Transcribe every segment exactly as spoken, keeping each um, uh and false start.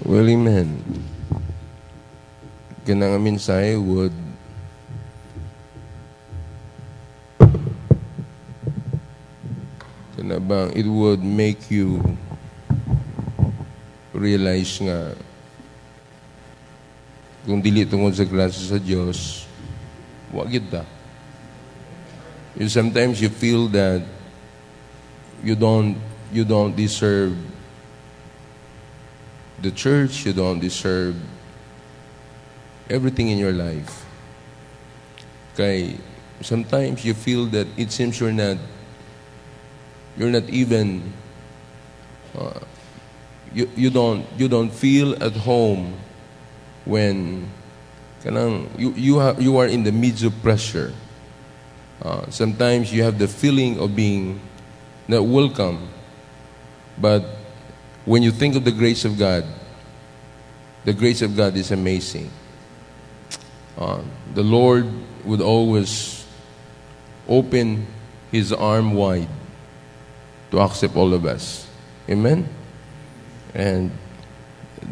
Well, amen. Kanang Aminsay would kanabang it would make you realize nga kung dili tungod sa grasya sa Dios, wa gid ta. You sometimes you feel that you don't you don't deserve the church, you don't deserve everything in your life. Okay, sometimes you feel that it seems you're not you're not even uh, you you don't you don't feel at home when kanang you you have you are in the midst of pressure. Uh, sometimes you have the feeling of being not welcome, but when you think of the grace of God, the grace of God is amazing. Uh, the Lord would always open His arm wide to accept all of us. Amen? And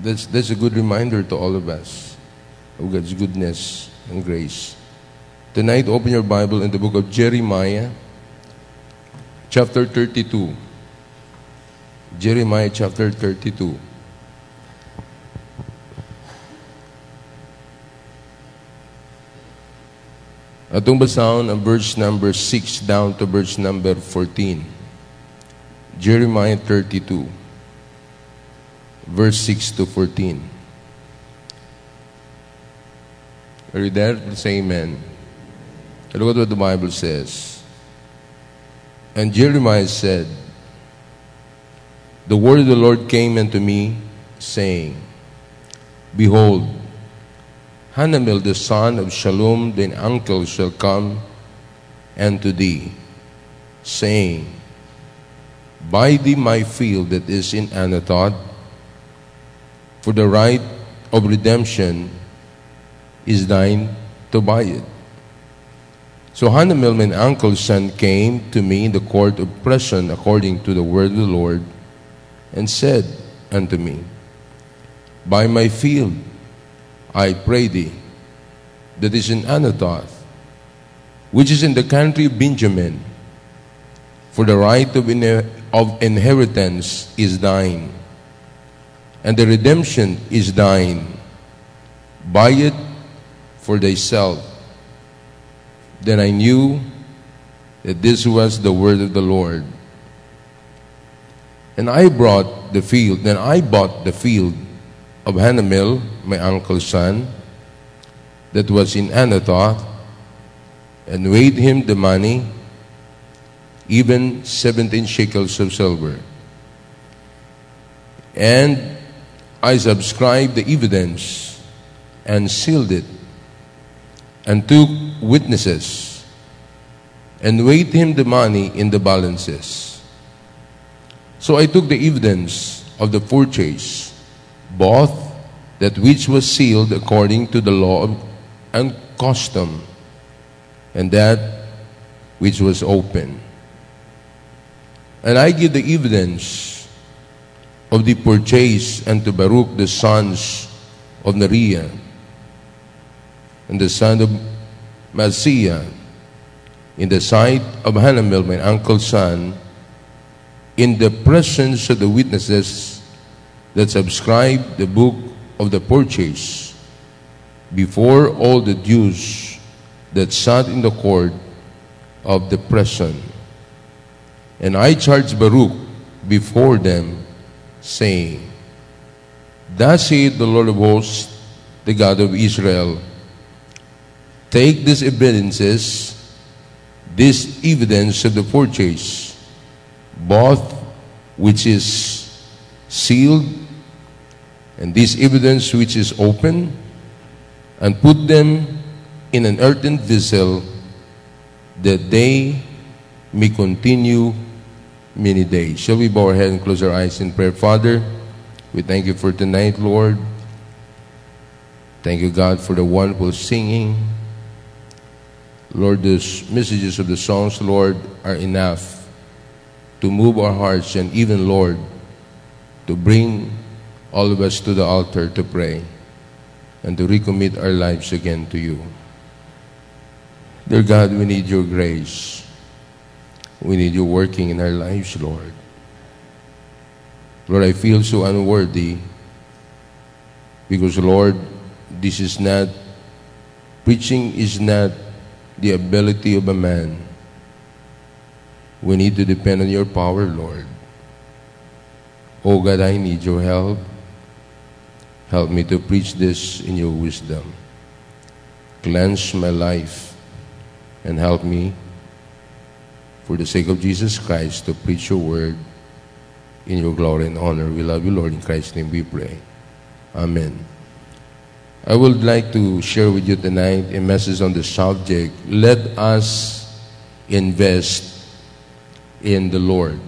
that's, that's a good reminder to all of us of God's goodness and grace. Tonight, open your Bible in the book of Jeremiah, chapter thirty-two. Jeremiah, chapter thirty-two. Atong basahon ang verse number six down to verse number fourteen. Jeremiah thirty-two, verse six to fourteen. Are you there? Say amen. Look at what the Bible says. And Jeremiah said, the word of the Lord came unto me, saying, behold, Hanamel, the son of Shalom, thine uncle, shall come unto thee, saying, buy thee my field that is in Anathoth, for the right of redemption is thine to buy it. So Hanamel, mine uncle's son, came to me in the court of prison, according to the word of the Lord, and said unto me, buy my field, I pray thee, that is in Anathoth, which is in the country of Benjamin, for the right of, inher- of inheritance is thine, and the redemption is thine. Buy it for thyself. Then I knew that this was the word of the Lord. And I brought the field, then I bought the field of Hanamel, my uncle's son, that was in Anathoth, and weighed him the money, even seventeen shekels of silver. And I subscribed the evidence, and sealed it, and took witnesses, and weighed him the money in the balances. So I took the evidence of the purchase, both that which was sealed according to the law and custom, and that which was open. And I give the evidence of the purchase unto Baruch, the sons of Neriah, and the son of Masiah, in the sight of Hanamel, my uncle's son, in the presence of the witnesses that subscribed the book of the purchase, before all the Jews that sat in the court of the prison. And I charged Baruch before them, saying, thus saith the Lord of hosts, the God of Israel, take these evidences, this evidence of the purchase, both which is sealed, and this evidence which is open, and put them in an earthen vessel, that they may continue many days. Shall we bow our head and close our eyes in prayer? Father, we thank you for tonight, Lord. Thank you, God, for the wonderful singing. Lord, the messages of the songs, Lord, are enough to move our hearts, and even, Lord, to bring all of us to the altar to pray and to recommit our lives again to you. Dear God, we need your grace. We need you working in our lives, Lord. Lord, I feel so unworthy because, Lord, this is not, preaching is not the ability of a man. We need to depend on your power, Lord. Oh God, I need your help. Help me to preach this in your wisdom. Cleanse my life and help me, for the sake of Jesus Christ, to preach your word in your glory and honor. We love you, Lord. In Christ's name we pray. Amen. I would like to share with you tonight a message on the subject, let us invest in the Lord.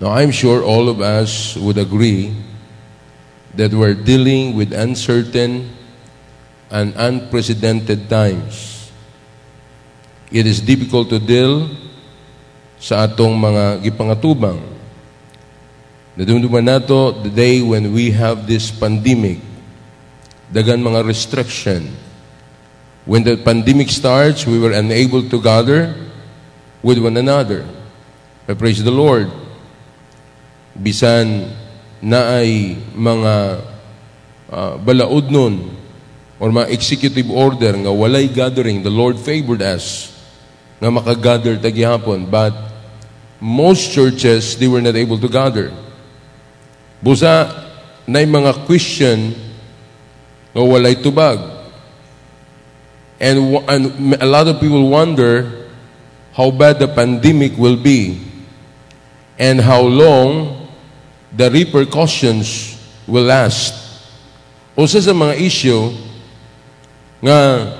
Now, I'm sure all of us would agree that we're dealing with uncertain and unprecedented times. It is difficult to deal sa atong mga gipangatubang. Nadumduman nato the day when we have this pandemic, dagan mga restriction. When the pandemic starts, we were unable to gather with one another. I praise the Lord. Bisan na ay mga uh, balaod nun or mga executive order nga walay gathering, the Lord favored us nga makagather tagihapon. But most churches, they were not able to gather. Busa na mga Christian nga walay tubag. And, and a lot of people wonder how bad the pandemic will be and how long the repercussions will last. O sa mga issue nga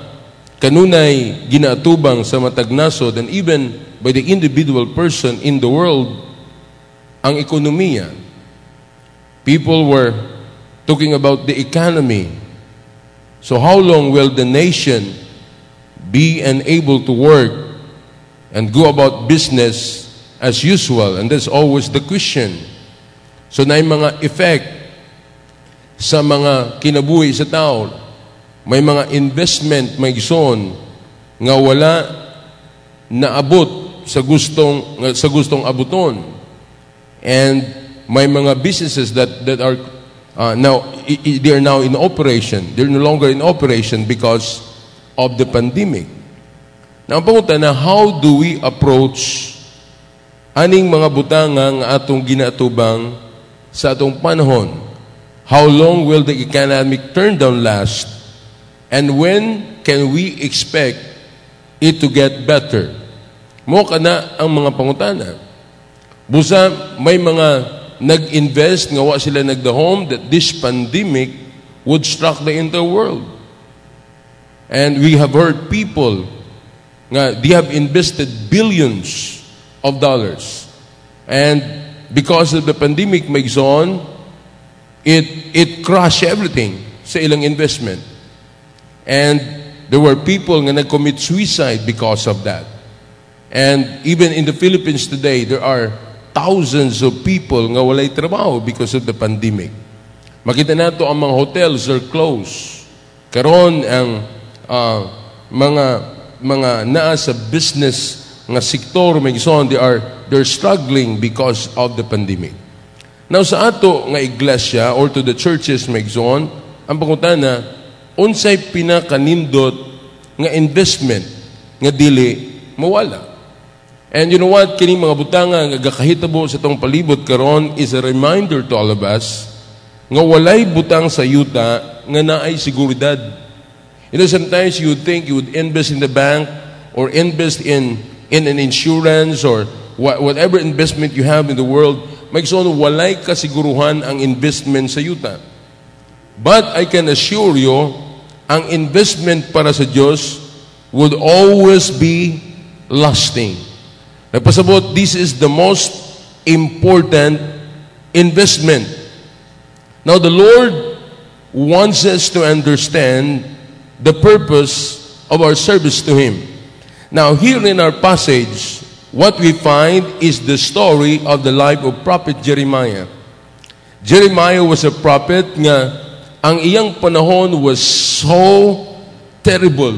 kanunay ginaatubang sa matag nasod and even by the individual person in the world, ang ekonomiya. People were talking about the economy. So how long will the nation be unable to work and go about business as usual? And that's always the question. So na yung mga effect sa mga kinabuhi sa tao, may mga investment, may gison, nga wala naabot sa gustong, sa gustong abuton. And may mga businesses that, that are uh, now, they are now in operation. They're no longer in operation because of the pandemic. Now, ang pangunta na, how do we approach aning mga butanga nga atong ginaatubang sa atong panahon? How long will the economic turndown last? And when can we expect it to get better? Mo kana ang mga pangutana. Busa may mga nag-invest nga wa sila nagdahom that this pandemic would struck the entire world. And we have heard people nga they have invested billions of dollars. And because of the pandemic, Megzon, it it crushed everything sa ilang investment. And there were people nga nag-commit suicide because of that. And even in the Philippines today, there are thousands of people nga walay trabaho because of the pandemic. Makita nato ang mga hotels are closed. Karon ang uh, mga mga naa sa business nga sektor, Megzon, they are they're struggling because of the pandemic. Now, sa ato nga iglesia or to the churches, Megzon, ang pangutana, unsay pinakanindot nga investment nga dili mawala. And you know what? Kining mga butanga nga gakahitabo sa tong palibot karon is a reminder to all of us nga walay butang sa yuta nga naay seguridad. You know, sometimes you would think you would invest in the bank or invest in in an insurance or whatever investment you have in the world, Megzon, walay kasiguruhan ang investment sa yuta. But I can assure you, ang investment para sa Diyos would always be lasting. Nagpasabot, this is the most important investment. Now, the Lord wants us to understand the purpose of our service to Him. Now, here in our passage, what we find is the story of the life of Prophet Jeremiah. Jeremiah was a prophet nga ang iyang panahon was so terrible.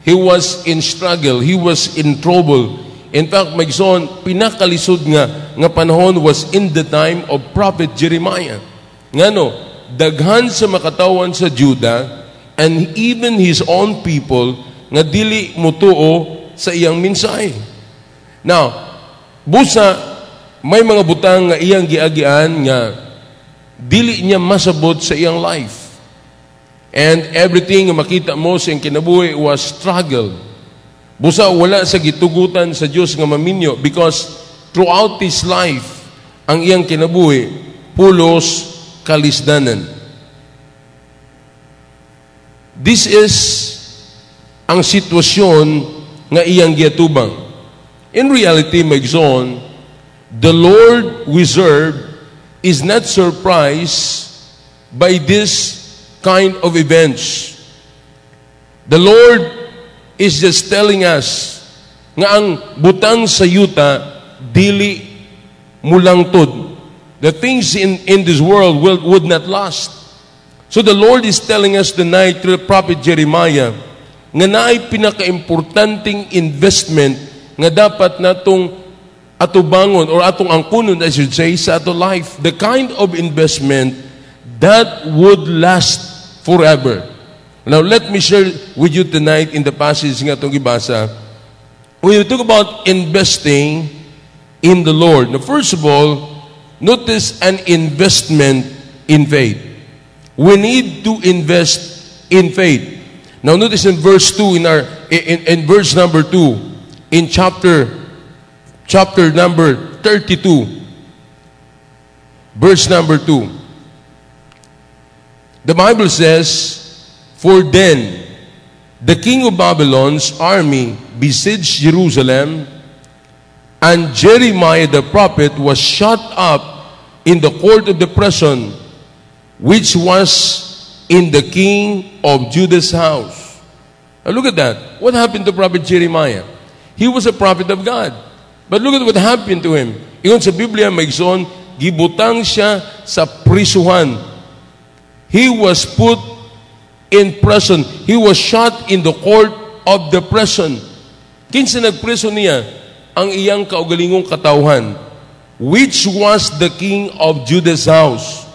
He was in struggle. He was in trouble. In fact, magsoon, pinakalisod nga nga panahon was in the time of prophet Jeremiah. Ngano, daghan sa makatawan sa Judah and even his own people nga dili mutuo sa iyang minsay. Now, busa may mga butang nga iyang giagian nga dili niya masabot sa iyang life. And everything na makita mo sa iyang kinabuhi was struggle. Busa wala sa gitugutan sa Diyos nga maminyo because throughout his life, ang iyang kinabuhi, pulos kalisdanan. This is ang sitwasyon nga iyang giatubang. In reality, my son, the Lord we serve is not surprised by this kind of events. The Lord is just telling us nga ang butang sa yuta dili mulangtod. The things in, in this world will, would not last. So the Lord is telling us tonight through the prophet Jeremiah nga naay pinaka-importanting investment nga dapat natong atubangon or atong angkunon, I should say, sa ato life. The kind of investment that would last forever. Now, let me share with you tonight in the passage nga itong gibasa. When you talk about investing in the Lord, now, first of all, notice an investment in faith. We need to invest in faith. Now, notice in verse two, in our in, in verse number two, in chapter Chapter number thirty-two, verse number two. The Bible says, "For then the king of Babylon's army besieged Jerusalem, and Jeremiah the prophet was shut up in the court of the prison, which was in the king of Judah's house." Now look at that. What happened to prophet Jeremiah? He was a prophet of God. But look at what happened to him. Iyon sa Biblia, may son, gibutang siya sa prisuhan. He was put in prison. He was shot in the court of the prison. Kinsa nagpreso niya? Ang iyang kaugalingong katauhan, which was the king of Judah's house.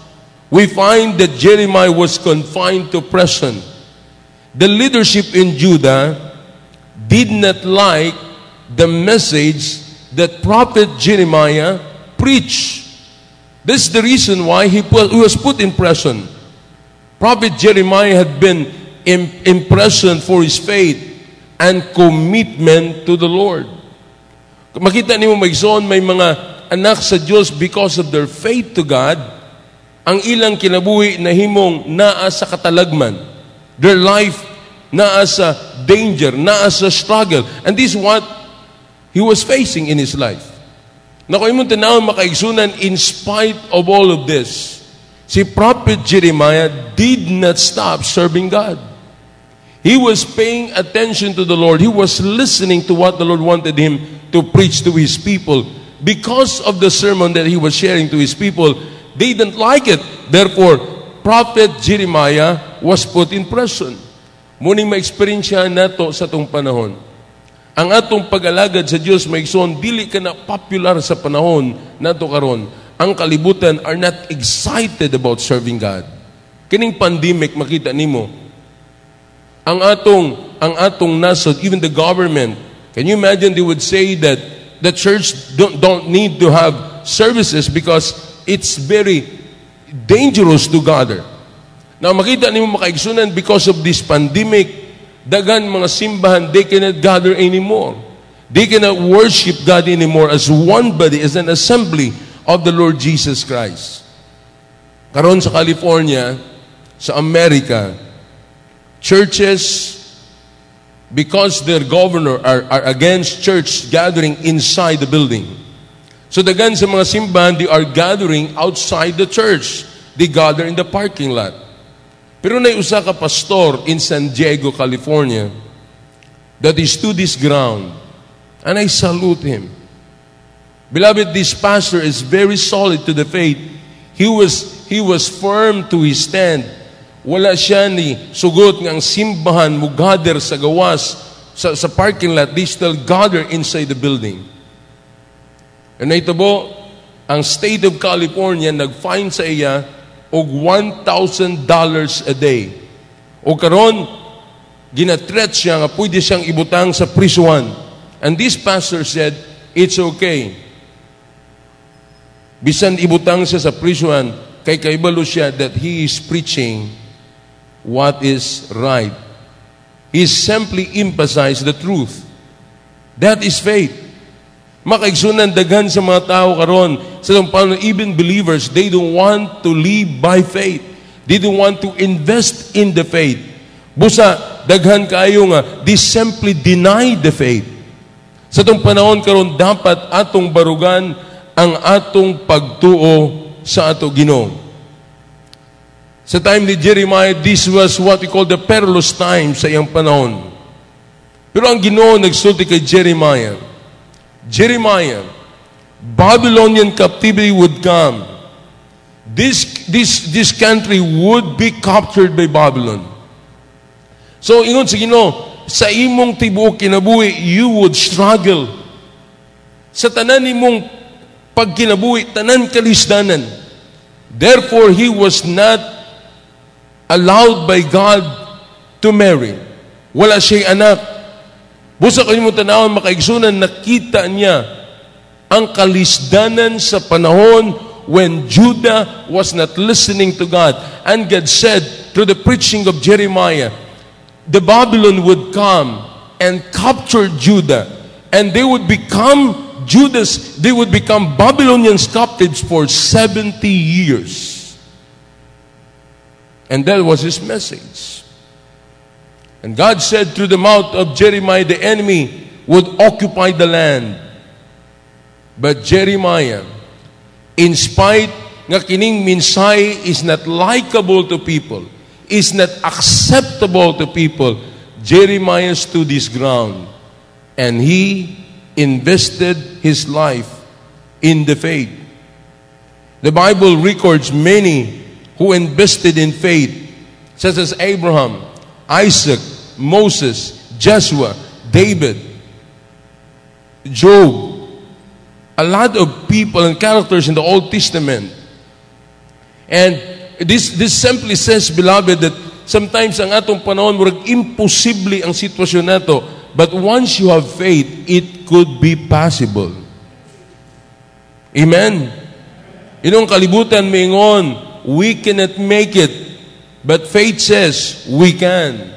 We find that Jeremiah was confined to prison. The leadership in Judah did not like the message that prophet Jeremiah preached. This is the reason why he was put in prison. Prophet Jeremiah had been in prison for his faith and commitment to the Lord. Makita niyo magsoon, may mga anak sa Diyos because of their faith to God, ang ilang kinabuhi na himong naa sa katalagman. Their life naa sa danger, naa sa struggle. And this is what he was facing in his life. Nakoy mong tinawang makaigsunan, in spite of all of this, si prophet Jeremiah did not stop serving God. He was paying attention to the Lord. He was listening to what the Lord wanted him to preach to his people. Because of the sermon that he was sharing to his people, they didn't like it. Therefore, prophet Jeremiah was put in prison. Muning ma-experiensya nato sa itong panahon. Ang atong pag-alagad sa Diyos, may son, dili ka na popular sa panahon na ito karon. Ang kalibutan are not excited about serving God. Kining pandemic, makita nimo. Ang atong, ang atong nasod, even the government, can you imagine they would say that the church don't, don't need to have services because it's very dangerous to gather. Now, makita nimo makaigsunan because of this pandemic, dagan mga simbahan, they cannot gather anymore. They cannot worship God anymore as one body, as an assembly of the Lord Jesus Christ. Karon sa California, sa America, churches, because their governor are, are against church gathering inside the building. So dagan sa mga simbahan, they are gathering outside the church. They gather in the parking lot. Pero naiusa ka pastor in San Diego, California, that is to this ground. And I salute him. Beloved, this pastor is very solid to the faith. He was he was firm to his stand. Wala siya ni sugot ng simbahan mo gather sa gawas, sa, sa parking lot, they still gather inside the building. And ito po, ang state of California nag-fine sa iya og one thousand dollars a day. O karon, gina-threat siya nga pwede siyang ibutang sa prison. And this pastor said, it's okay. Bisan ibutang siya sa prison, kay kaibalo siya that he is preaching what is right. He simply emphasized the truth. That is faith. Makaigsunan daghan sa mga tao karon sa paano even believers, they don't want to live by faith. They don't want to invest in the faith. Busa, daghan kayo nga, they simply deny the faith. Sa itong panahon karon dapat atong barugan ang atong pagtuo sa ato Ginoo. Sa time ni Jeremiah, this was what we call the perilous time sa iyang panahon. Pero ang Ginoo nagsulti kay Jeremiah, Jeremiah, Babylonian captivity would come. This, this, this country would be captured by Babylon. So, ingon sa Ginoo, sa imong tibuok kinabuhi, you would struggle. Sa tanan imong pag kinabuhi, tanan kalisdanan. Therefore, he was not allowed by God to marry. Wala siya anak. Busa kayo mong tanawang makaigsunan, nakita niya ang kalisdanan sa panahon when Judah was not listening to God. And God said, through the preaching of Jeremiah, the Babylon would come and capture Judah. And they would become Judas, they would become Babylonians captives for seventy years. And that was his message. And God said through the mouth of Jeremiah, the enemy would occupy the land. But Jeremiah, in spite nga kining minsay is not likable to people, is not acceptable to people, Jeremiah stood his ground. And he invested his life in the faith. The Bible records many who invested in faith, such as Abraham, Isaac, Moses, Joshua, David, Job. A lot of people and characters in the Old Testament. And this, this simply says, beloved, that sometimes ang atong panahon, murag imposible ang sitwasyon nato. But once you have faith, it could be possible. Amen? Inong kalibutan mingon, we cannot make it. But faith says, we can.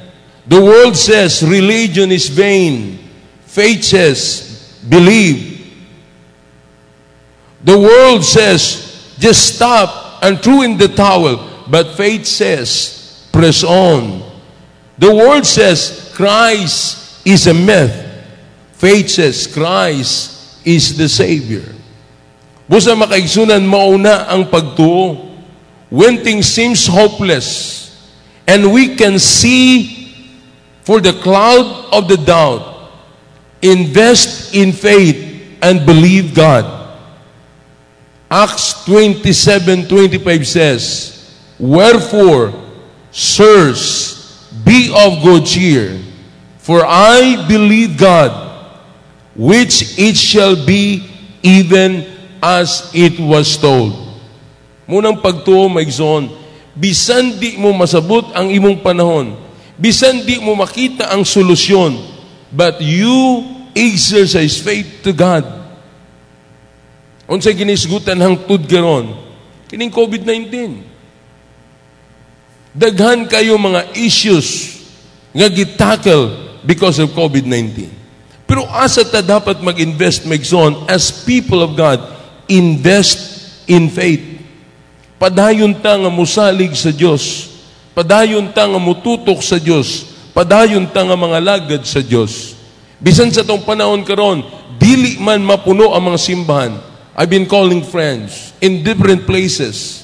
The world says, religion is vain. Faith says, believe. The world says, just stop and throw in the towel. But faith says, press on. The world says, Christ is a myth. Faith says Christ is the Savior. Busa makaigsunan, mauna ang pagtuo. When things seems hopeless and we can see for the cloud of the doubt, invest in faith and believe God. Acts twenty-seven twenty-five says, wherefore, sirs, be of good cheer, for I believe God, which it shall be even as it was told. Munang pagtuo, maigsoon, bisan di mo masabot ang imong panahon, bisan di mo makita ang solusyon, but you exercise faith to God. Unsay ginisgutan hangtod karon, kining COVID nineteen. Daghan kayo mga issues nga gitackle because of COVID nineteen. Pero asa ta dapat mag-invest, magson, as people of God, invest in faith. Padayon ta nga musalig sa Diyos. Padayon ta nga mututok sa Diyos. Padayon ta nga mga lagad sa Diyos. Bisan sa tong panahon karon, dili man mapuno ang mga simbahan. I've been calling friends in different places.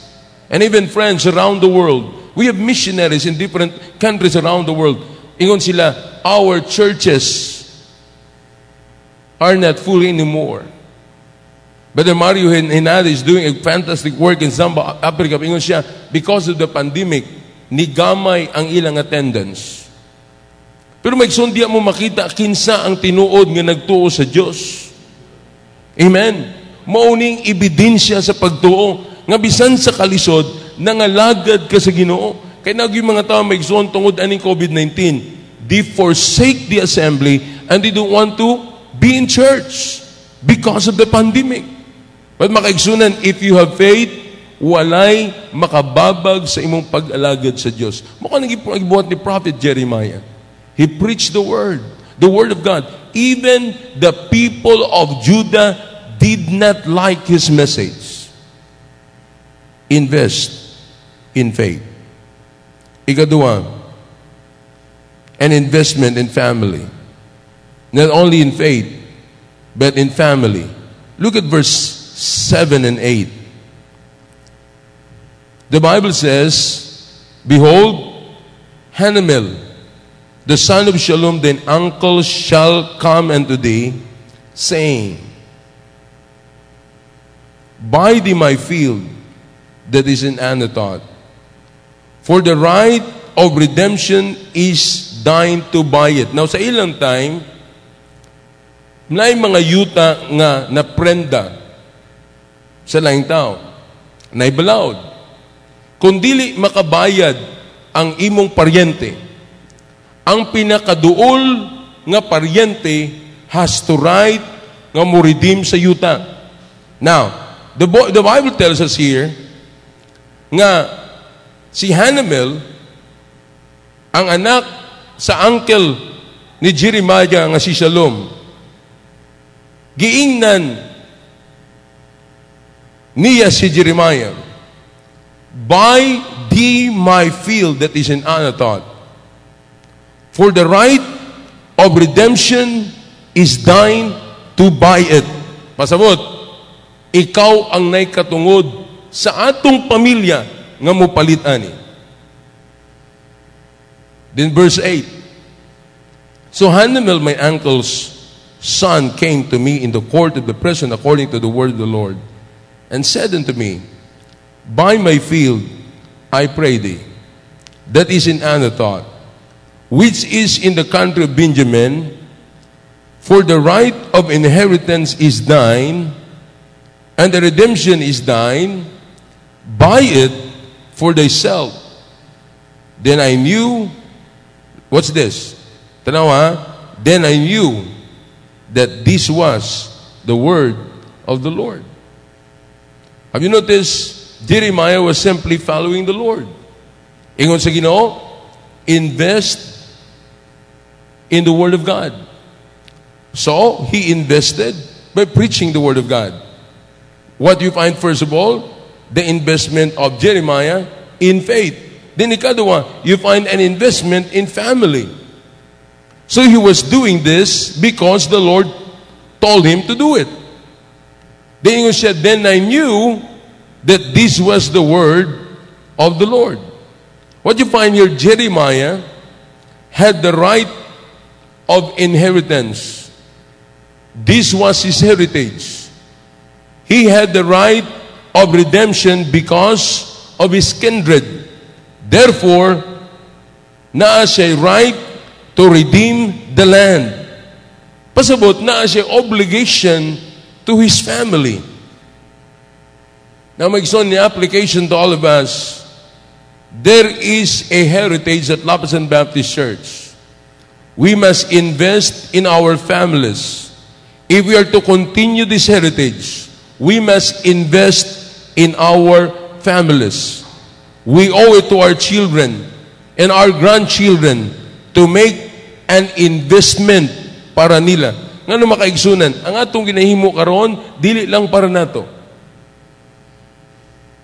And even friends around the world. We have missionaries in different countries around the world. Ingon sila, our churches are not full anymore. Brother Mario Hinadi is doing a fantastic work in Zambia, Africa. Ingon siya, because of the pandemic, nigamay ang ilang attendance. Pero magsundi mo makita kinsa ang tinuod nga nagtuo sa Dios. Amen. Mauning ebidensya sa pagtuo nga bisan sa kalisod nangalagad ka sa Ginoo. Kay nagyoy mga tao magsuon tungod aning COVID nineteen, they forsake the assembly and they don't want to be in church because of the pandemic. But makaigsunan, if you have faith, walay makababag sa imong pag-alagad sa Dios. Mukha nagibuhat ni Prophet Jeremiah. He preached the word, the word of God. Even the people of Judah did not like his message. Invest in faith. Ikaduwa, an investment in family. Not only in faith, but in family. Look at verse seven and eight. The Bible says, behold, Hanamel, the son of Shalom, thine uncle, shall come unto thee, saying, buy thee my field that is in Anathoth, for the right of redemption is thine to buy it. Now, sa ilang time, may mga yuta nga naprenda sa laing tao, naibalaod. Kundili makabayad ang imong paryente, ang pinakaduol nga paryente has to right nga mo redeem sa yuta. Now, the, the Bible tells us here nga si Hanamel, ang anak sa uncle ni Jeremiah nga si Shalom, giingnan niya si Jeremiah, buy thee my field that is in Anathoth, for the right of redemption is thine to buy it. Pasabot, ikaw ang naikatungod sa atong pamilya nga mo palit ani. Then verse eight. So Hanamel, my uncle's son, came to me in the court of the prison according to the word of the Lord, and said unto me, buy my field, I pray thee, that is in Anathoth, which is in the country of Benjamin, for the right of inheritance is thine, and the redemption is thine. Buy it for thyself. Then I knew, what's this? Tanaw, ha? Then I knew that this was the word of the Lord. Have you noticed? Jeremiah was simply following the Lord. Ingon sa Ginoo, invest in the Word of God. So, he invested by preaching the Word of God. What you find, first of all, the investment of Jeremiah in faith. Then, ikadawa, you find an investment in family. So, he was doing this because the Lord told him to do it. Then, ingon siya, then I knew that this was the word of the Lord. What you find here, Jeremiah had the right of inheritance. This was his heritage. He had the right of redemption because of his kindred. Therefore, naa siya right to redeem the land. Pasabot, naa siya obligation to his family. Now, makes on the application to all of us. There is a heritage at Lapusan Baptist Church. We must invest in our families. If we are to continue this heritage, we must invest in our families. We owe it to our children and our grandchildren to make an investment para nila. Ngano makaigsunan? Ang atong ginahimo karon dili lang para nato.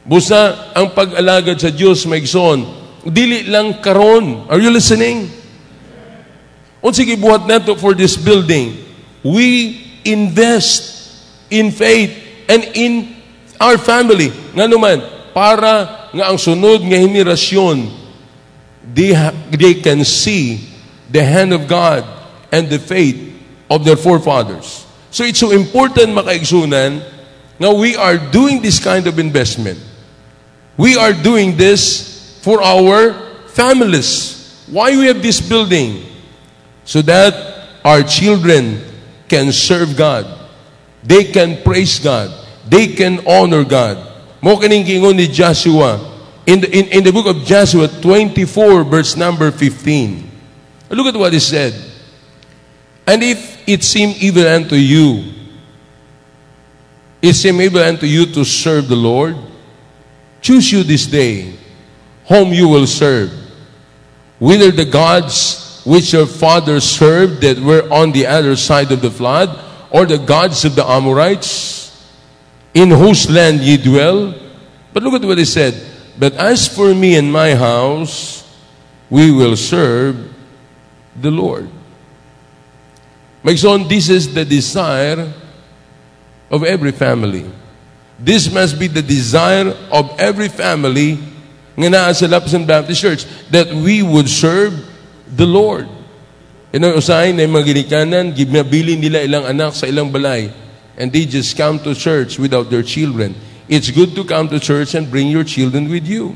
Busa ang pag-alagad sa Dios maigsoon, dili lang karon. Are you listening? Unsa gibuhat nato for this building? We invest in faith and in our family. Ngano man para nga ang sunod nga henerasyon they, they can see the hand of God and the faith of their forefathers. So it's so important makaigsunan Now we are doing this kind of investment. We are doing this for our families. Why we have this building? So that our children can serve God. They can praise God. They can honor God. Mo kaning gingon ni Joshua in the, in, in the book of Joshua twenty-four verse number fifteen. Look at what he said. And if it seem evil unto you, it seem evil unto you to serve the Lord, choose you this day whom you will serve, whether the gods which your fathers served that were on the other side of the flood, or the gods of the Amorites, in whose land ye dwell. But look at what he said. But as for me and my house, we will serve the Lord. My son, this is the desire of every family. This must be the desire of every family nga naa sa Lapusan Baptist Church, that we would serve the Lord. Inuusahin na yung mga ginikanan, ginabili nila ilang anak sa ilang balay, and they just come to church without their children. It's good to come to church and bring your children with you.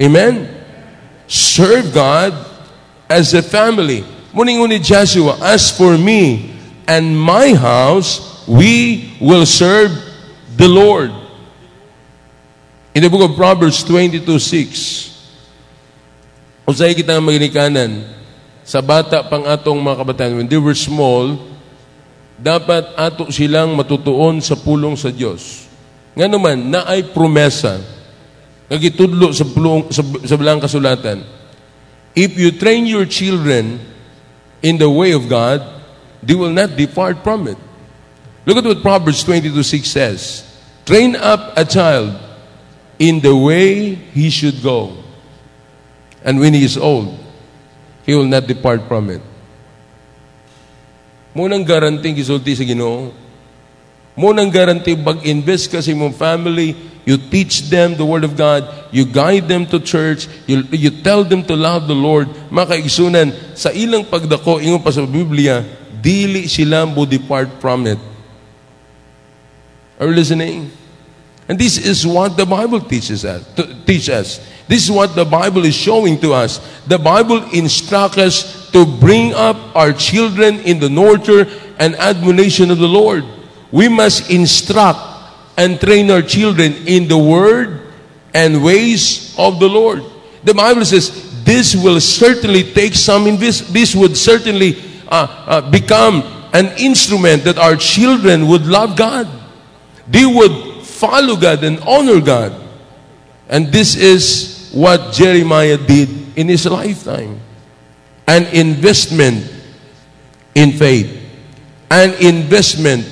Amen? Serve God as a family. Muning ni Joshua, as for me and my house, we will serve the Lord. In the book of Proverbs twenty-two six, usahay kita ng maginikanan, sa bata pang atong mga kabataan, when they were small, dapat ato silang matutuon sa pulong sa Diyos. Nga naman, na ay promesa, nagitudlo sa, pulong, sa, sa bilang kasulatan. If you train your children in the way of God, they will not depart from it. Look at what Proverbs twenty-two six says. Train up a child in the way he should go, and when he is old, he will not depart from it. Munang garanting gisulti sa Ginoo. Munang garanting pag-invest ka sa imong family, you teach them the Word of God, you guide them to church, you, you tell them to love the Lord. Makaigsunan, sa ilang pagdako, ingon pa sa Biblia, dili sila mo depart from it. Are you listening? And this is what the Bible teaches us. To teach us. This is what the Bible is showing to us. The Bible instructs us to bring up our children in the nurture and admonition of the Lord. We must instruct and train our children in the word and ways of the Lord. The Bible says this will certainly take some invest. This would certainly uh, uh, become an instrument that our children would love God. They would follow God and honor God. And this is what Jeremiah did in his lifetime. An investment in faith. An investment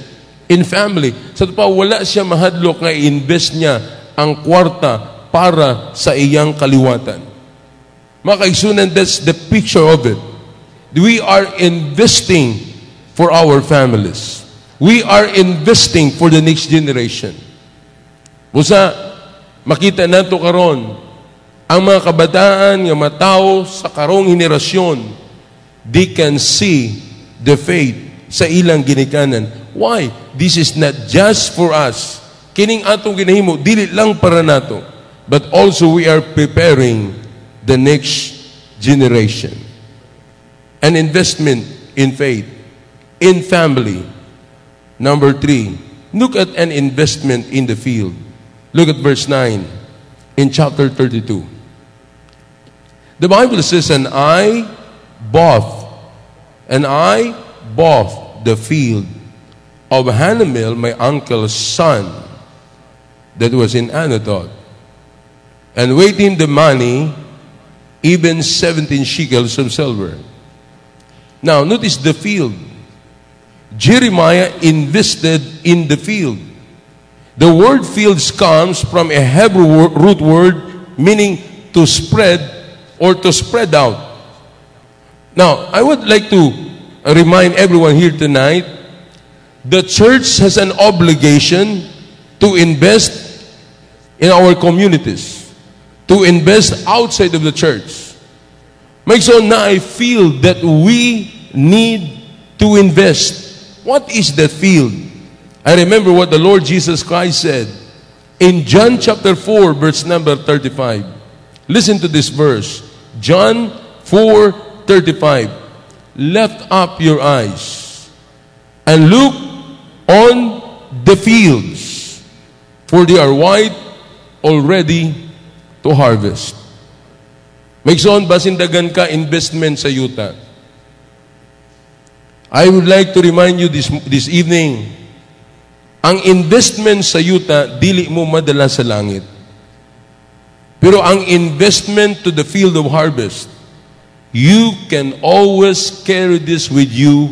in family. Sa ito pa, wala siya mahadlok na i-invest niya ang kwarta para sa iyang kaliwatan. Mga kaigsunan, that's the picture of it. We are investing for our families. We are investing for the next generation. Busa, makita nato karon ang mga kabataan nga mataw sa karong henerasyon, they can see the faith sa ilang ginikanan. Why? This is not just for us. Kining atong ginahimo dili lang para nato, but also we are preparing the next generation. An investment in faith, in family. Number three, look at an investment in the field. Look at verse nine in chapter thirty-two. The Bible says, and I bought, and I bought the field of Hanamel, my uncle's son, that was in Anathoth, and weighed him the money, even seventeen shekels of silver. Now, notice the field. Jeremiah invested in the field. The word fields comes from a Hebrew root word meaning to spread or to spread out. Now, I would like to remind everyone here tonight, the church has an obligation to invest in our communities, to invest outside of the church. Make sure na I feel that we need to invest. What is that field? I remember what the Lord Jesus Christ said in John chapter four, verse number thirty-five. Listen to this verse. John four thirty-five. Lift up your eyes and look on the fields, for they are white already to harvest. Maigsoon basindagan ka investment sa yuta. I would like to remind you this, this evening, ang investment sa yuta, dili mo madala sa langit. Pero ang investment to the field of harvest, you can always carry this with you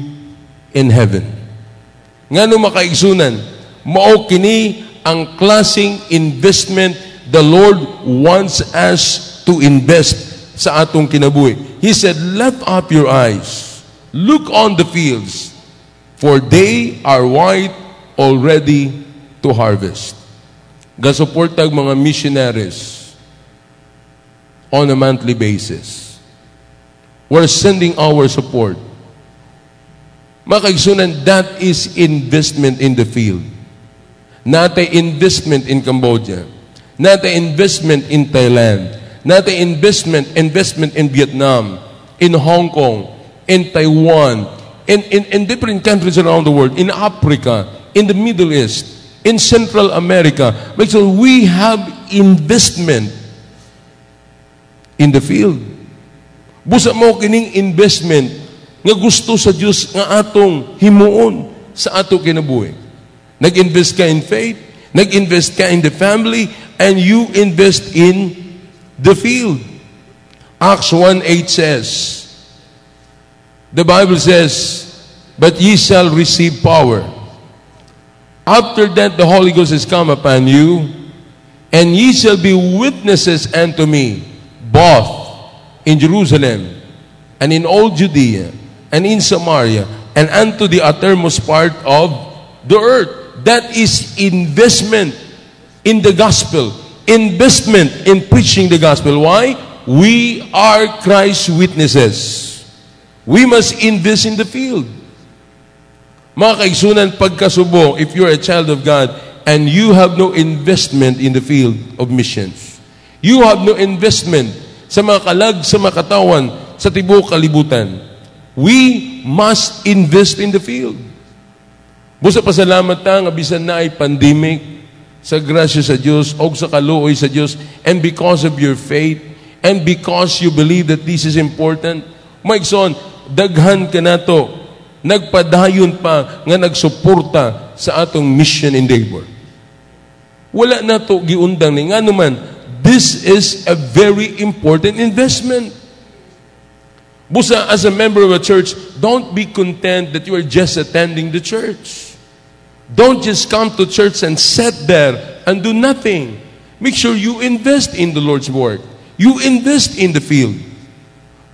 in heaven. Ngano makaigsunan, mao kini ang klaseng investment the Lord wants us to invest sa atong kinabuhi. He said, lift up your eyes, look on the fields, for they are white already to harvest. Gasuportag mga missionaries on a monthly basis. We're sending our support. Makaigsunan, that is investment in the field. Not a investment in Cambodia. Not a investment in Thailand. Not a investment, investment in Vietnam, in Hong Kong, in Taiwan, in, in, in different countries around the world, in Africa, in the Middle East, in Central America. So we have investment in the field. Busa mo kining investment nga gusto sa Dios nga atong himuon sa ato kinabuhi. Nag-invest ka in faith, nag-invest ka in the family, and you invest in the field. Acts one eight says, the Bible says, but ye shall receive power. After that, the Holy Ghost is come upon you, and ye shall be witnesses unto me, both in Jerusalem, and in all Judea, and in Samaria, and unto the uttermost part of the earth. That is investment in the gospel, investment in preaching the gospel. Why? We are Christ's witnesses. We must invest in the field. Mga kaigsunan, pagkasubo, if you're a child of God and you have no investment in the field of missions, you have no investment sa mga kalag, sa mga katawan, sa tibuok kalibutan, we must invest in the field. Busa pasalamat ta nga bisan na ay pandemic, sa grasya sa Dios og sa kaluoy sa Dios, and because of your faith and because you believe that this is important, maigsoon daghan kanato. Nagpadayon pa nga nagsuporta sa atong mission endeavor. Wala na to giundang ni ngano man. This is a very important investment. Busa, as a member of a church, don't be content that you are just attending the church. Don't just come to church and sit there and do nothing. Make sure you invest in the Lord's work. You invest in the field.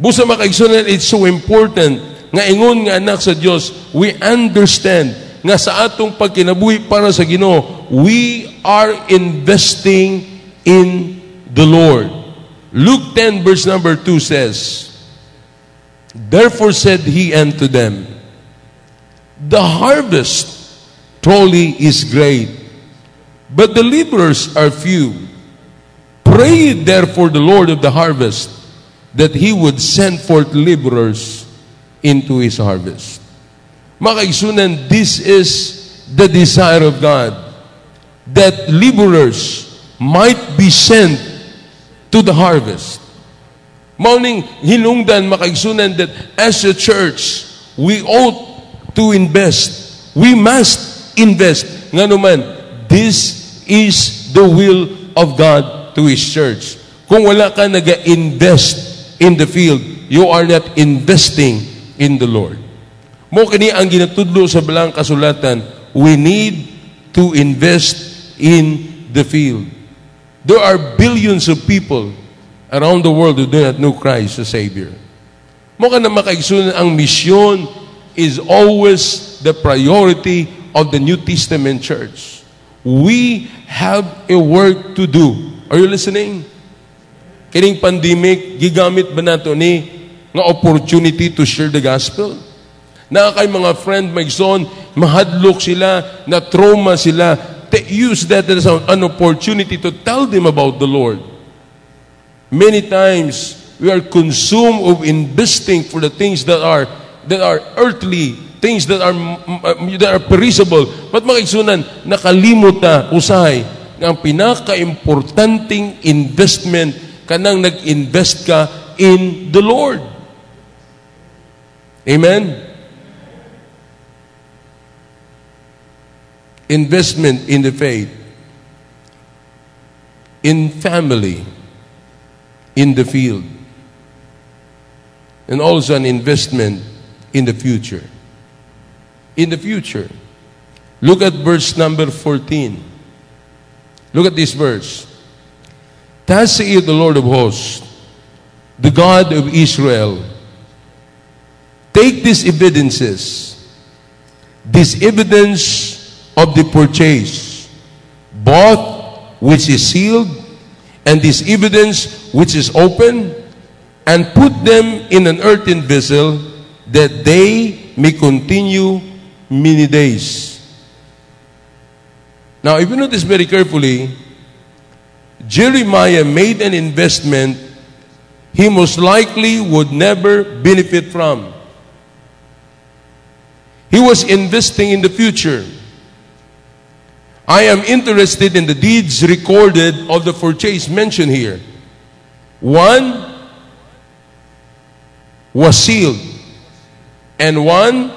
Busa makaigsunan, it's so important nga ingon nga anak sa Dios, we understand nga sa atong pagkinabuhi para sa Ginoo, we are investing in the Lord. Luke ten verse number two says, therefore said he unto them, the harvest truly is great, but the laborers are few. Pray therefore the Lord of the harvest, that he would send forth laborers into his harvest. Makaigsunan, this is the desire of God, that laborers might be sent to the harvest. Mauning hinungdan, makaigsunan, that as a church, we ought to invest. We must invest. Nganuman, this is the will of God to His church. Kung wala ka nag-invest in the field, you are not investing in the Lord. Mo kini ang ginatudlo sa balang kasulatan, we need to invest in the field. There are billions of people around the world who do not know Christ as Savior. Mo kana makaigsunan, ang misyon is always the priority of the New Testament church. We have a work to do. Are you listening? Kining pandemic, gigamit ba nato ni nga opportunity to share the gospel? Na kay mga friend, my son, mahadlok sila, na trauma sila. They use that as an opportunity to tell them about the Lord. Many times, we are consumed of investing for the things that are that are earthly, things that are that are perishable. But mga igsunan, nakalimot na usahay na ang pinaka-importanting investment kanang nag-invest ka in the Lord. Amen? Investment in the faith, in family, in the field, and also an investment in the future. In the future. Look at verse number fourteen. Look at this verse. Thus saith the Lord of hosts, the God of Israel, take these evidences, this evidence of the purchase, both which is sealed, and this evidence which is open, and put them in an earthen vessel, that they may continue many days. Now, if you notice very carefully, Jeremiah made an investment he most likely would never benefit from. He was investing in the future. I am interested in the deeds recorded of the purchase mentioned here. One was sealed, and one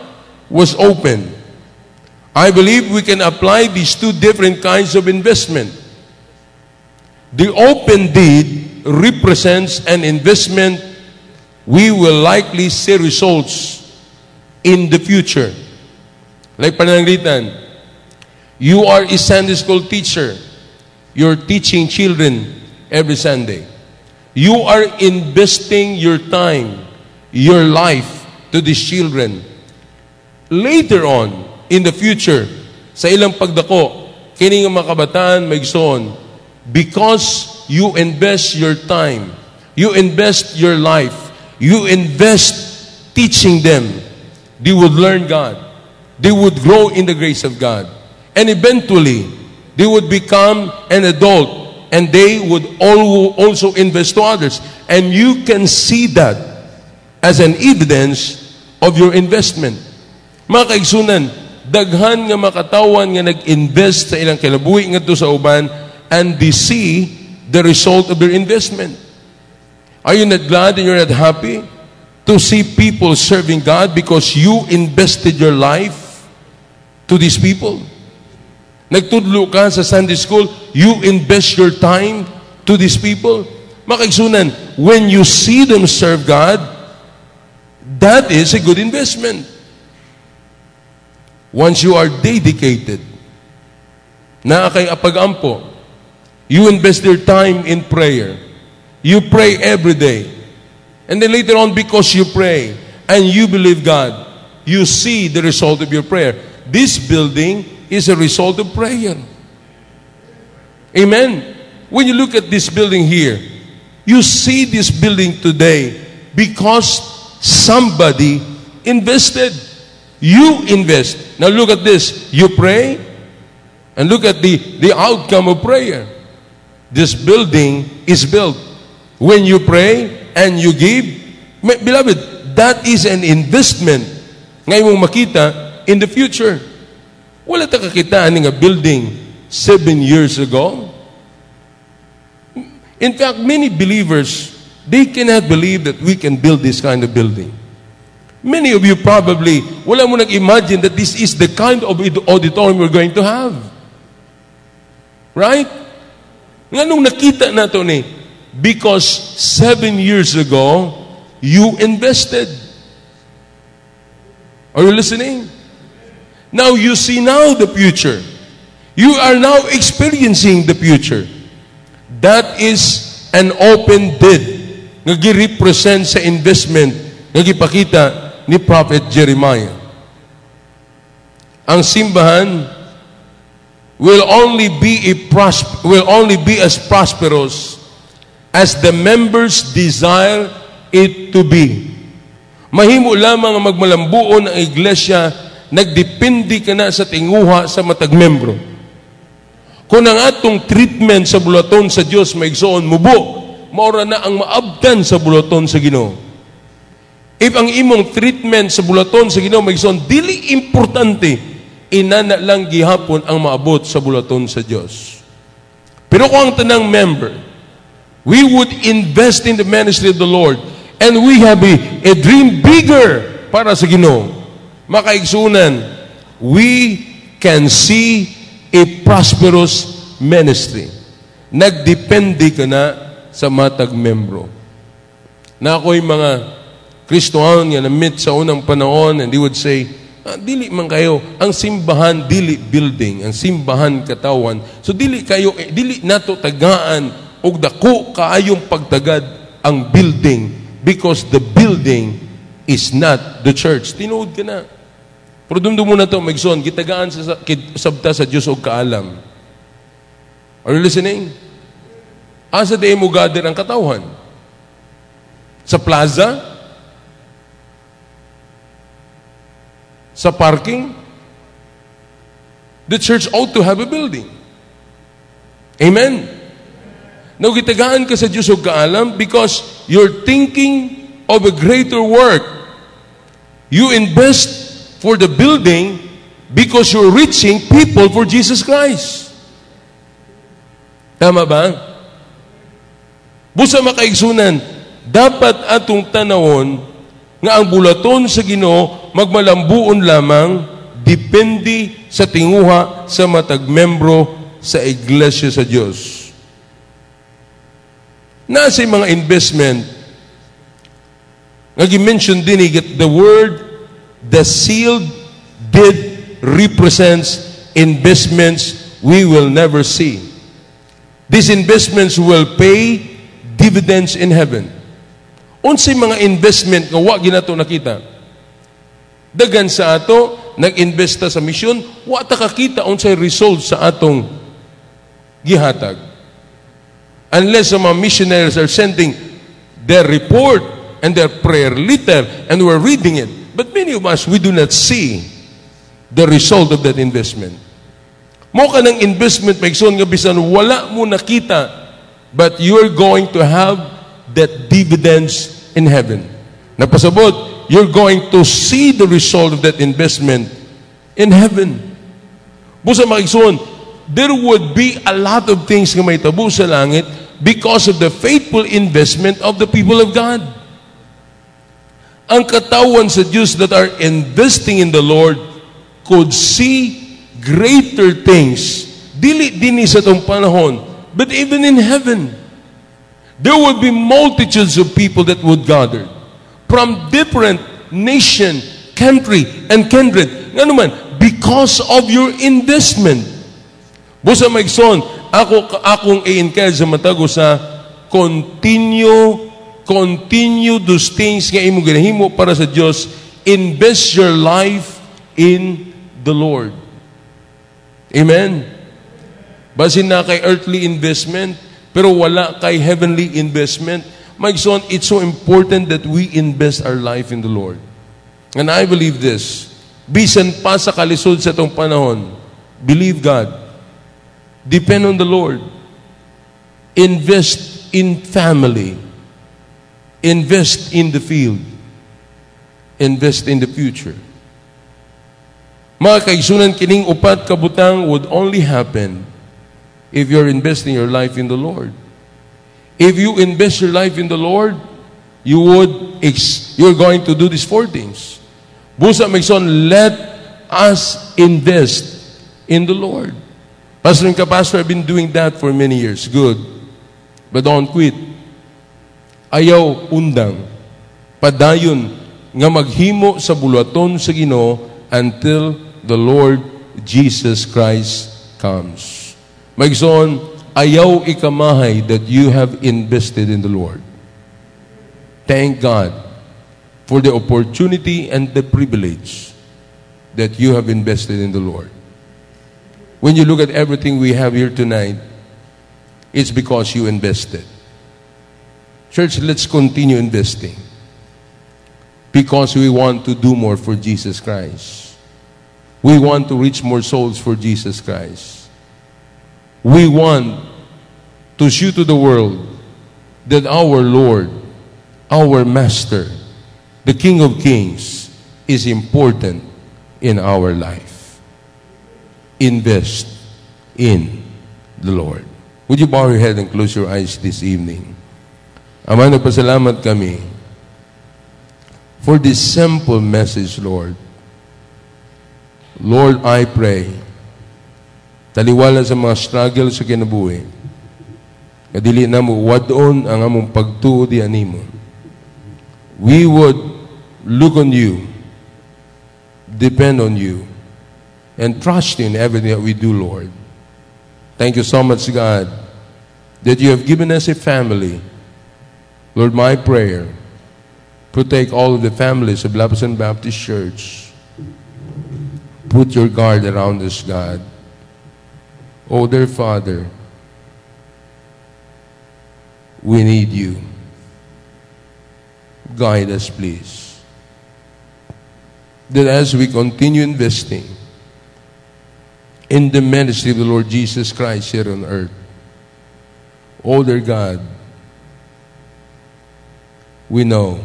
was opened. I believe we can apply these two different kinds of investment. The open deed represents an investment we will likely see results in the future. Like pananglitan, you are a Sunday school teacher. You're teaching children every Sunday. You are investing your time, your life to these children. Later on, in the future, sa ilang pagdako, kining mga kabataan, maigsoon, because you invest your time, you invest your life, you invest teaching them, they would learn God. They would grow in the grace of God. And eventually, they would become an adult, and they would also invest to others. And you can see that as an evidence of your investment. Mga kaigsunan, daghan nga makatawan nga nag-invest sa ilang kinabuhi ngadto sa uban, and they see the result of their investment. Are you not glad and you're not happy to see people serving God because you invested your life to these people? Nagtudlo ka sa Sunday school, you invest your time to these people. Makaigsunan, when you see them serve God, that is a good investment. Once you are dedicated, na kay apagampo, you invest your time in prayer. You pray every day. And then later on, because you pray and you believe God, you see the result of your prayer. This building is a result of prayer. Amen. When you look at this building here, you see this building today because somebody invested. You invest. Now look at this. You pray, and look at the, the outcome of prayer. This building is built. When you pray and you give, beloved, that is an investment ngayon mong makita in the future. Wala ta kakitaan nga building seven years ago. In fact, many believers, they cannot believe that we can build this kind of building. Many of you probably, wala mo nag-imagine that this is the kind of auditorium we're going to have. Right? Nga nung nakita na ito ni, because seven years ago, you invested. Are you listening? Now you see now the future. You are now experiencing the future. That is an open deed nga gi-represent sa investment nga gipakita ni Prophet Jeremiah. Ang simbahan will only be a prosper, will only be as prosperous as the members desire it to be. Mahimo lamang ang magmalambuon ang iglesia, nagdepende ka na sa tinguha sa matag membro. Kung ang atong treatment sa bulaton sa Dios maigsoon mubo, maura na ang maabtan sa bulaton sa Ginoo. If ang imong treatment sa bulaton sa Ginoo maigsoon dili importante, inana lang gihapon ang maabot sa bulaton sa Dios. Pero kung ang tanang member, we would invest in the ministry of the Lord, and we have a, a dream bigger para sa Ginoo. Makaigsunan, we can see a prosperous ministry. Nagdepende ka na sa matag membro. Na ako'y mga Kristohan nga na-meet sa unang panahon, and they would say, ah, dili man kayo, ang simbahan dili building, ang simbahan katawan. So dili kayo, eh, dili nato tagaan og dako kaayong pagtagad ang building, because the building is not the church. Tinuod ka na. Pero dumdum mo na ito, Megson, gitagaan sa sabta sa Diyos o kaalam. Are you listening? Asa di mo gather ang katawan? Sa plaza? Sa parking? The church ought to have a building. Amen? Nagitagaan ka sa Diyos o kaalam because you're thinking of a greater work. You invest for the building because you're reaching people for Jesus Christ. Tama ba? Busa makaigsunan, dapat atong tanawon nga ang bulaton sa Ginoo magmalambuon lamang depende sa tinguha sa matag membro sa iglesia sa Dios. Nasa mga investment nga gi-mention din the word the sealed did represents investments we will never see. These investments will pay dividends in heaven. Unsay mga investment nga wa ginato nakita. Dagan sa ato nag-investa sa misyon, wa ta kakita unsay result sa atong gihatag. Unless mga missionaries are sending their report and their prayer letter and we're reading it. But many of us, we do not see the result of that investment. Mo ka ng investment maigsoon nga bisan wala mo nakita, but you're going to have that dividends in heaven. Napasabot, you're going to see the result of that investment in heaven. Busa makiksoon, there would be a lot of things na may tabu sa langit because of the faithful investment of the people of God. Ang katawan sa Diyos that are investing in the Lord could see greater things. Dili dini sa itong panahon, but even in heaven. There would be multitudes of people that would gather from different nation, country, and kindred. Nga naman, because of your investment. Busa maigsoon, ako akong i-encourage sa matago sa continue, continue those things nga imong ginahimo para sa Dios. Invest your life in the Lord. Amen? Basin na kay earthly investment, pero wala kay heavenly investment. My son, it's so important that we invest our life in the Lord. And I believe this. Bisan pa sa kalisod sa itong panahon, believe God. Depend on the Lord. Invest in family. Invest in the field. Invest in the future. Mga kaigsunan, kining upat kabutang would only happen if you're investing your life in the Lord. If you invest your life in the Lord, you would ex- you're going to do these four things. Busa Megson, let us invest in the Lord. Pastor and Kapastor, I've been doing that for many years. Good. But don't quit. Ayaw undang. Padayon nga maghimo sa bulaton sa Ginoo until the Lord Jesus Christ comes. Magson, ayaw ikamahay that you have invested in the Lord. Thank God for the opportunity and the privilege that you have invested in the Lord. When you look at everything we have here tonight, it's because you invested. Church, let's continue investing. because we want to do more for Jesus Christ. We want to reach more souls for Jesus Christ. We want to show to the world that our Lord, our Master, the King of Kings, is important in our life. Invest in the Lord. Would you bow your head and close your eyes this evening? Ama, nagpasalamat kami for this simple message, Lord. Lord, I pray, taliwala sa mga struggle sa kinabuhi, na dili na mo wadoon ang among pagtuo di animo. We would look on you, depend on you, and trust in everything that we do, Lord. Thank you so much, God, that you have given us a family. Lord, my prayer, protect all of the families of Lapusan Baptist Church. Put your guard around us, God. Oh, dear Father, we need you. Guide us, please. That as we continue investing in the ministry of the Lord Jesus Christ here on earth, oh, dear God, we know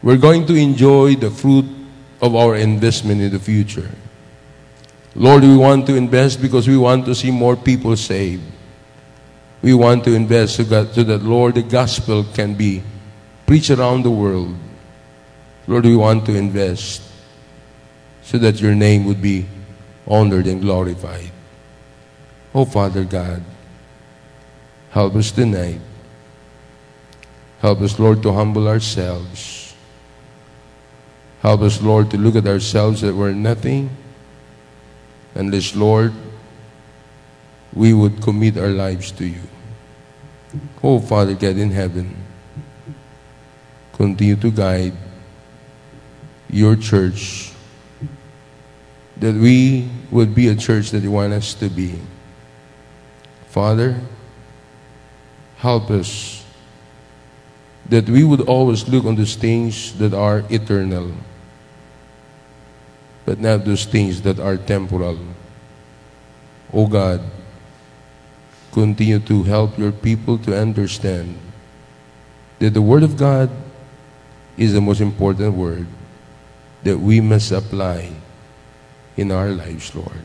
we're going to enjoy the fruit of our investment in the future. Lord, we want to invest because we want to see more people saved. We want to invest so that, so that Lord, the gospel can be preached around the world. Lord, we want to invest so that your name would be honored and glorified. Oh, Father God, help us tonight. Help us, Lord, to humble ourselves. Help us, Lord, to look at ourselves that we're nothing unless, Lord, we would commit our lives to you. Oh, Father God in heaven, continue to guide your church, that we would be a church that you want us to be. Father, help us that we would always look on those things that are eternal, but not those things that are temporal. Oh God, continue to help your people to understand that the Word of God is the most important word that we must apply in our lives, Lord.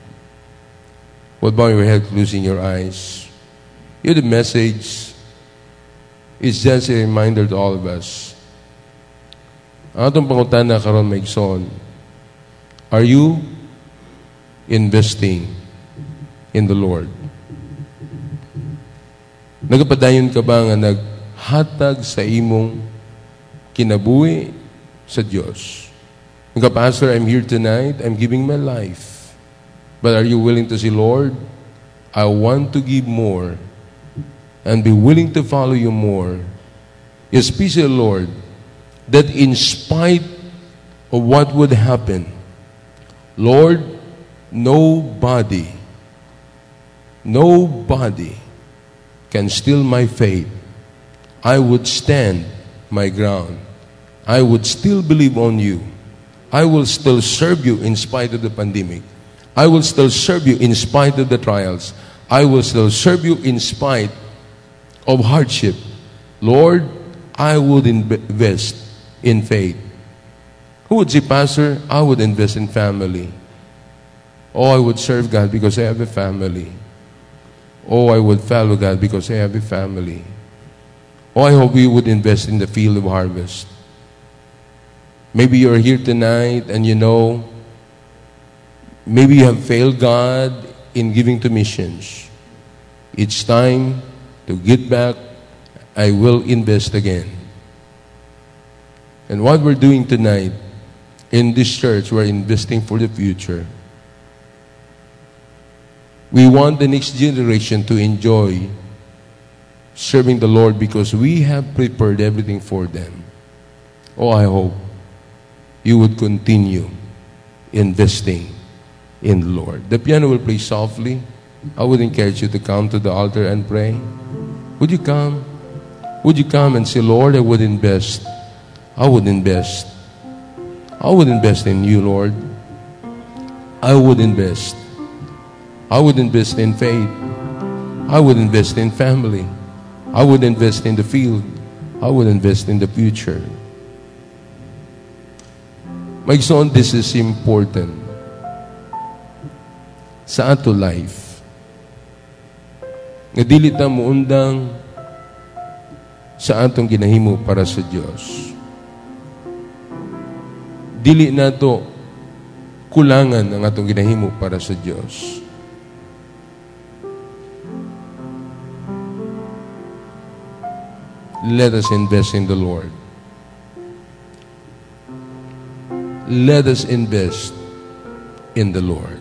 What about your head, closing your eyes? Hear the message. It's just a reminder to all of us. Ang atong pangutana karon maigsoon, are you investing in the Lord? Nagapadayon ka ba nga naghatag sa imong kinabuhi sa Dios? Nga, Pastor, I'm here tonight. I'm giving my life. But are you willing to say, Lord, I want to give more and be willing to follow you more, especially, Lord, that in spite of what would happen, Lord, nobody, nobody can steal my faith. I would stand my ground. I would still believe on you. I will still serve you in spite of the pandemic. I will still serve you in spite of the trials. I will still serve you in spite of hardship. Lord, I would invest in faith. Who would say, Pastor, I would invest in family. Oh, I would serve God because I have a family. Oh, I would follow God because I have a family. Oh, I hope we would invest in the field of harvest. Maybe you're here tonight and you know, maybe you have failed God in giving to missions. It's time to get back. I will invest again. And what we're doing tonight in this church, we're investing for the future. We want the next generation to enjoy serving the Lord because we have prepared everything for them. Oh, I hope you would continue investing in the Lord. The piano will play softly. I would encourage you to come to the altar and pray. Would you come? Would you come and say, Lord, I would invest. I would invest. I would invest in you, Lord. I would invest. I would invest in faith. I would invest in family. I would invest in the field. I would invest in the future. My son, this is important sa ato life. Nga dili ta mo undang sa atong ginahimo para sa Dios. Dili nato kulangan ang atong ginahimo para sa Dios. Let us invest in the Lord. Let us invest in the Lord.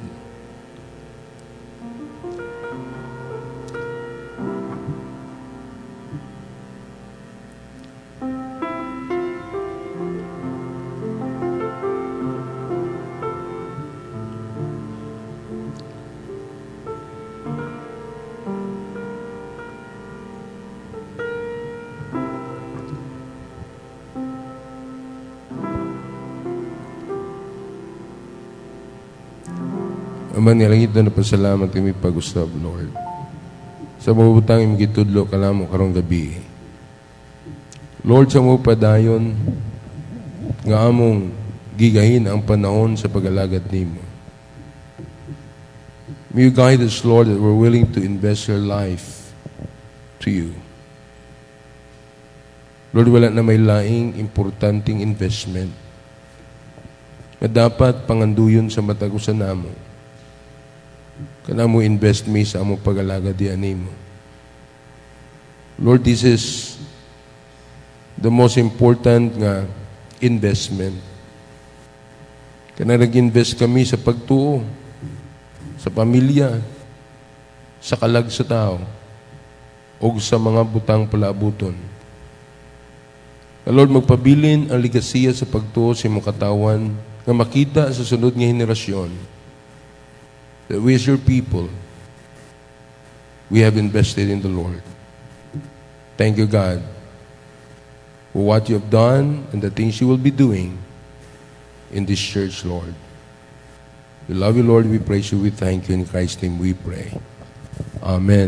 Ama, nilangit na napasalamat kami pag-usab, Lord. Sa mabutang imigitudlo ka lamang karong gabi. Lord, sa mga padayon, nga among gigahin ang panahon sa pag-alagat nimo. May you guide us, Lord, that we're willing to invest your life to you. Lord, wala na may laing importanteng investment na dapat panganduyon sa matagusan namo. Kana mo invest me sa among pag-alaga diyan nimo. Lord, this is the most important nga investment. Kana nag-invest kami sa pagtuo, sa pamilya, sa kalag sa tao, og sa mga butang palabuton. Lord, magpabilin ang ligasiya sa pagtuo sa imong katawan nga makita sa sunod nga henerasyon that we as your people, we have invested in the Lord. Thank you, God, for what you have done and the things you will be doing in this church, Lord. We love you, Lord. We praise you. We thank you. In Christ's name we pray. Amen.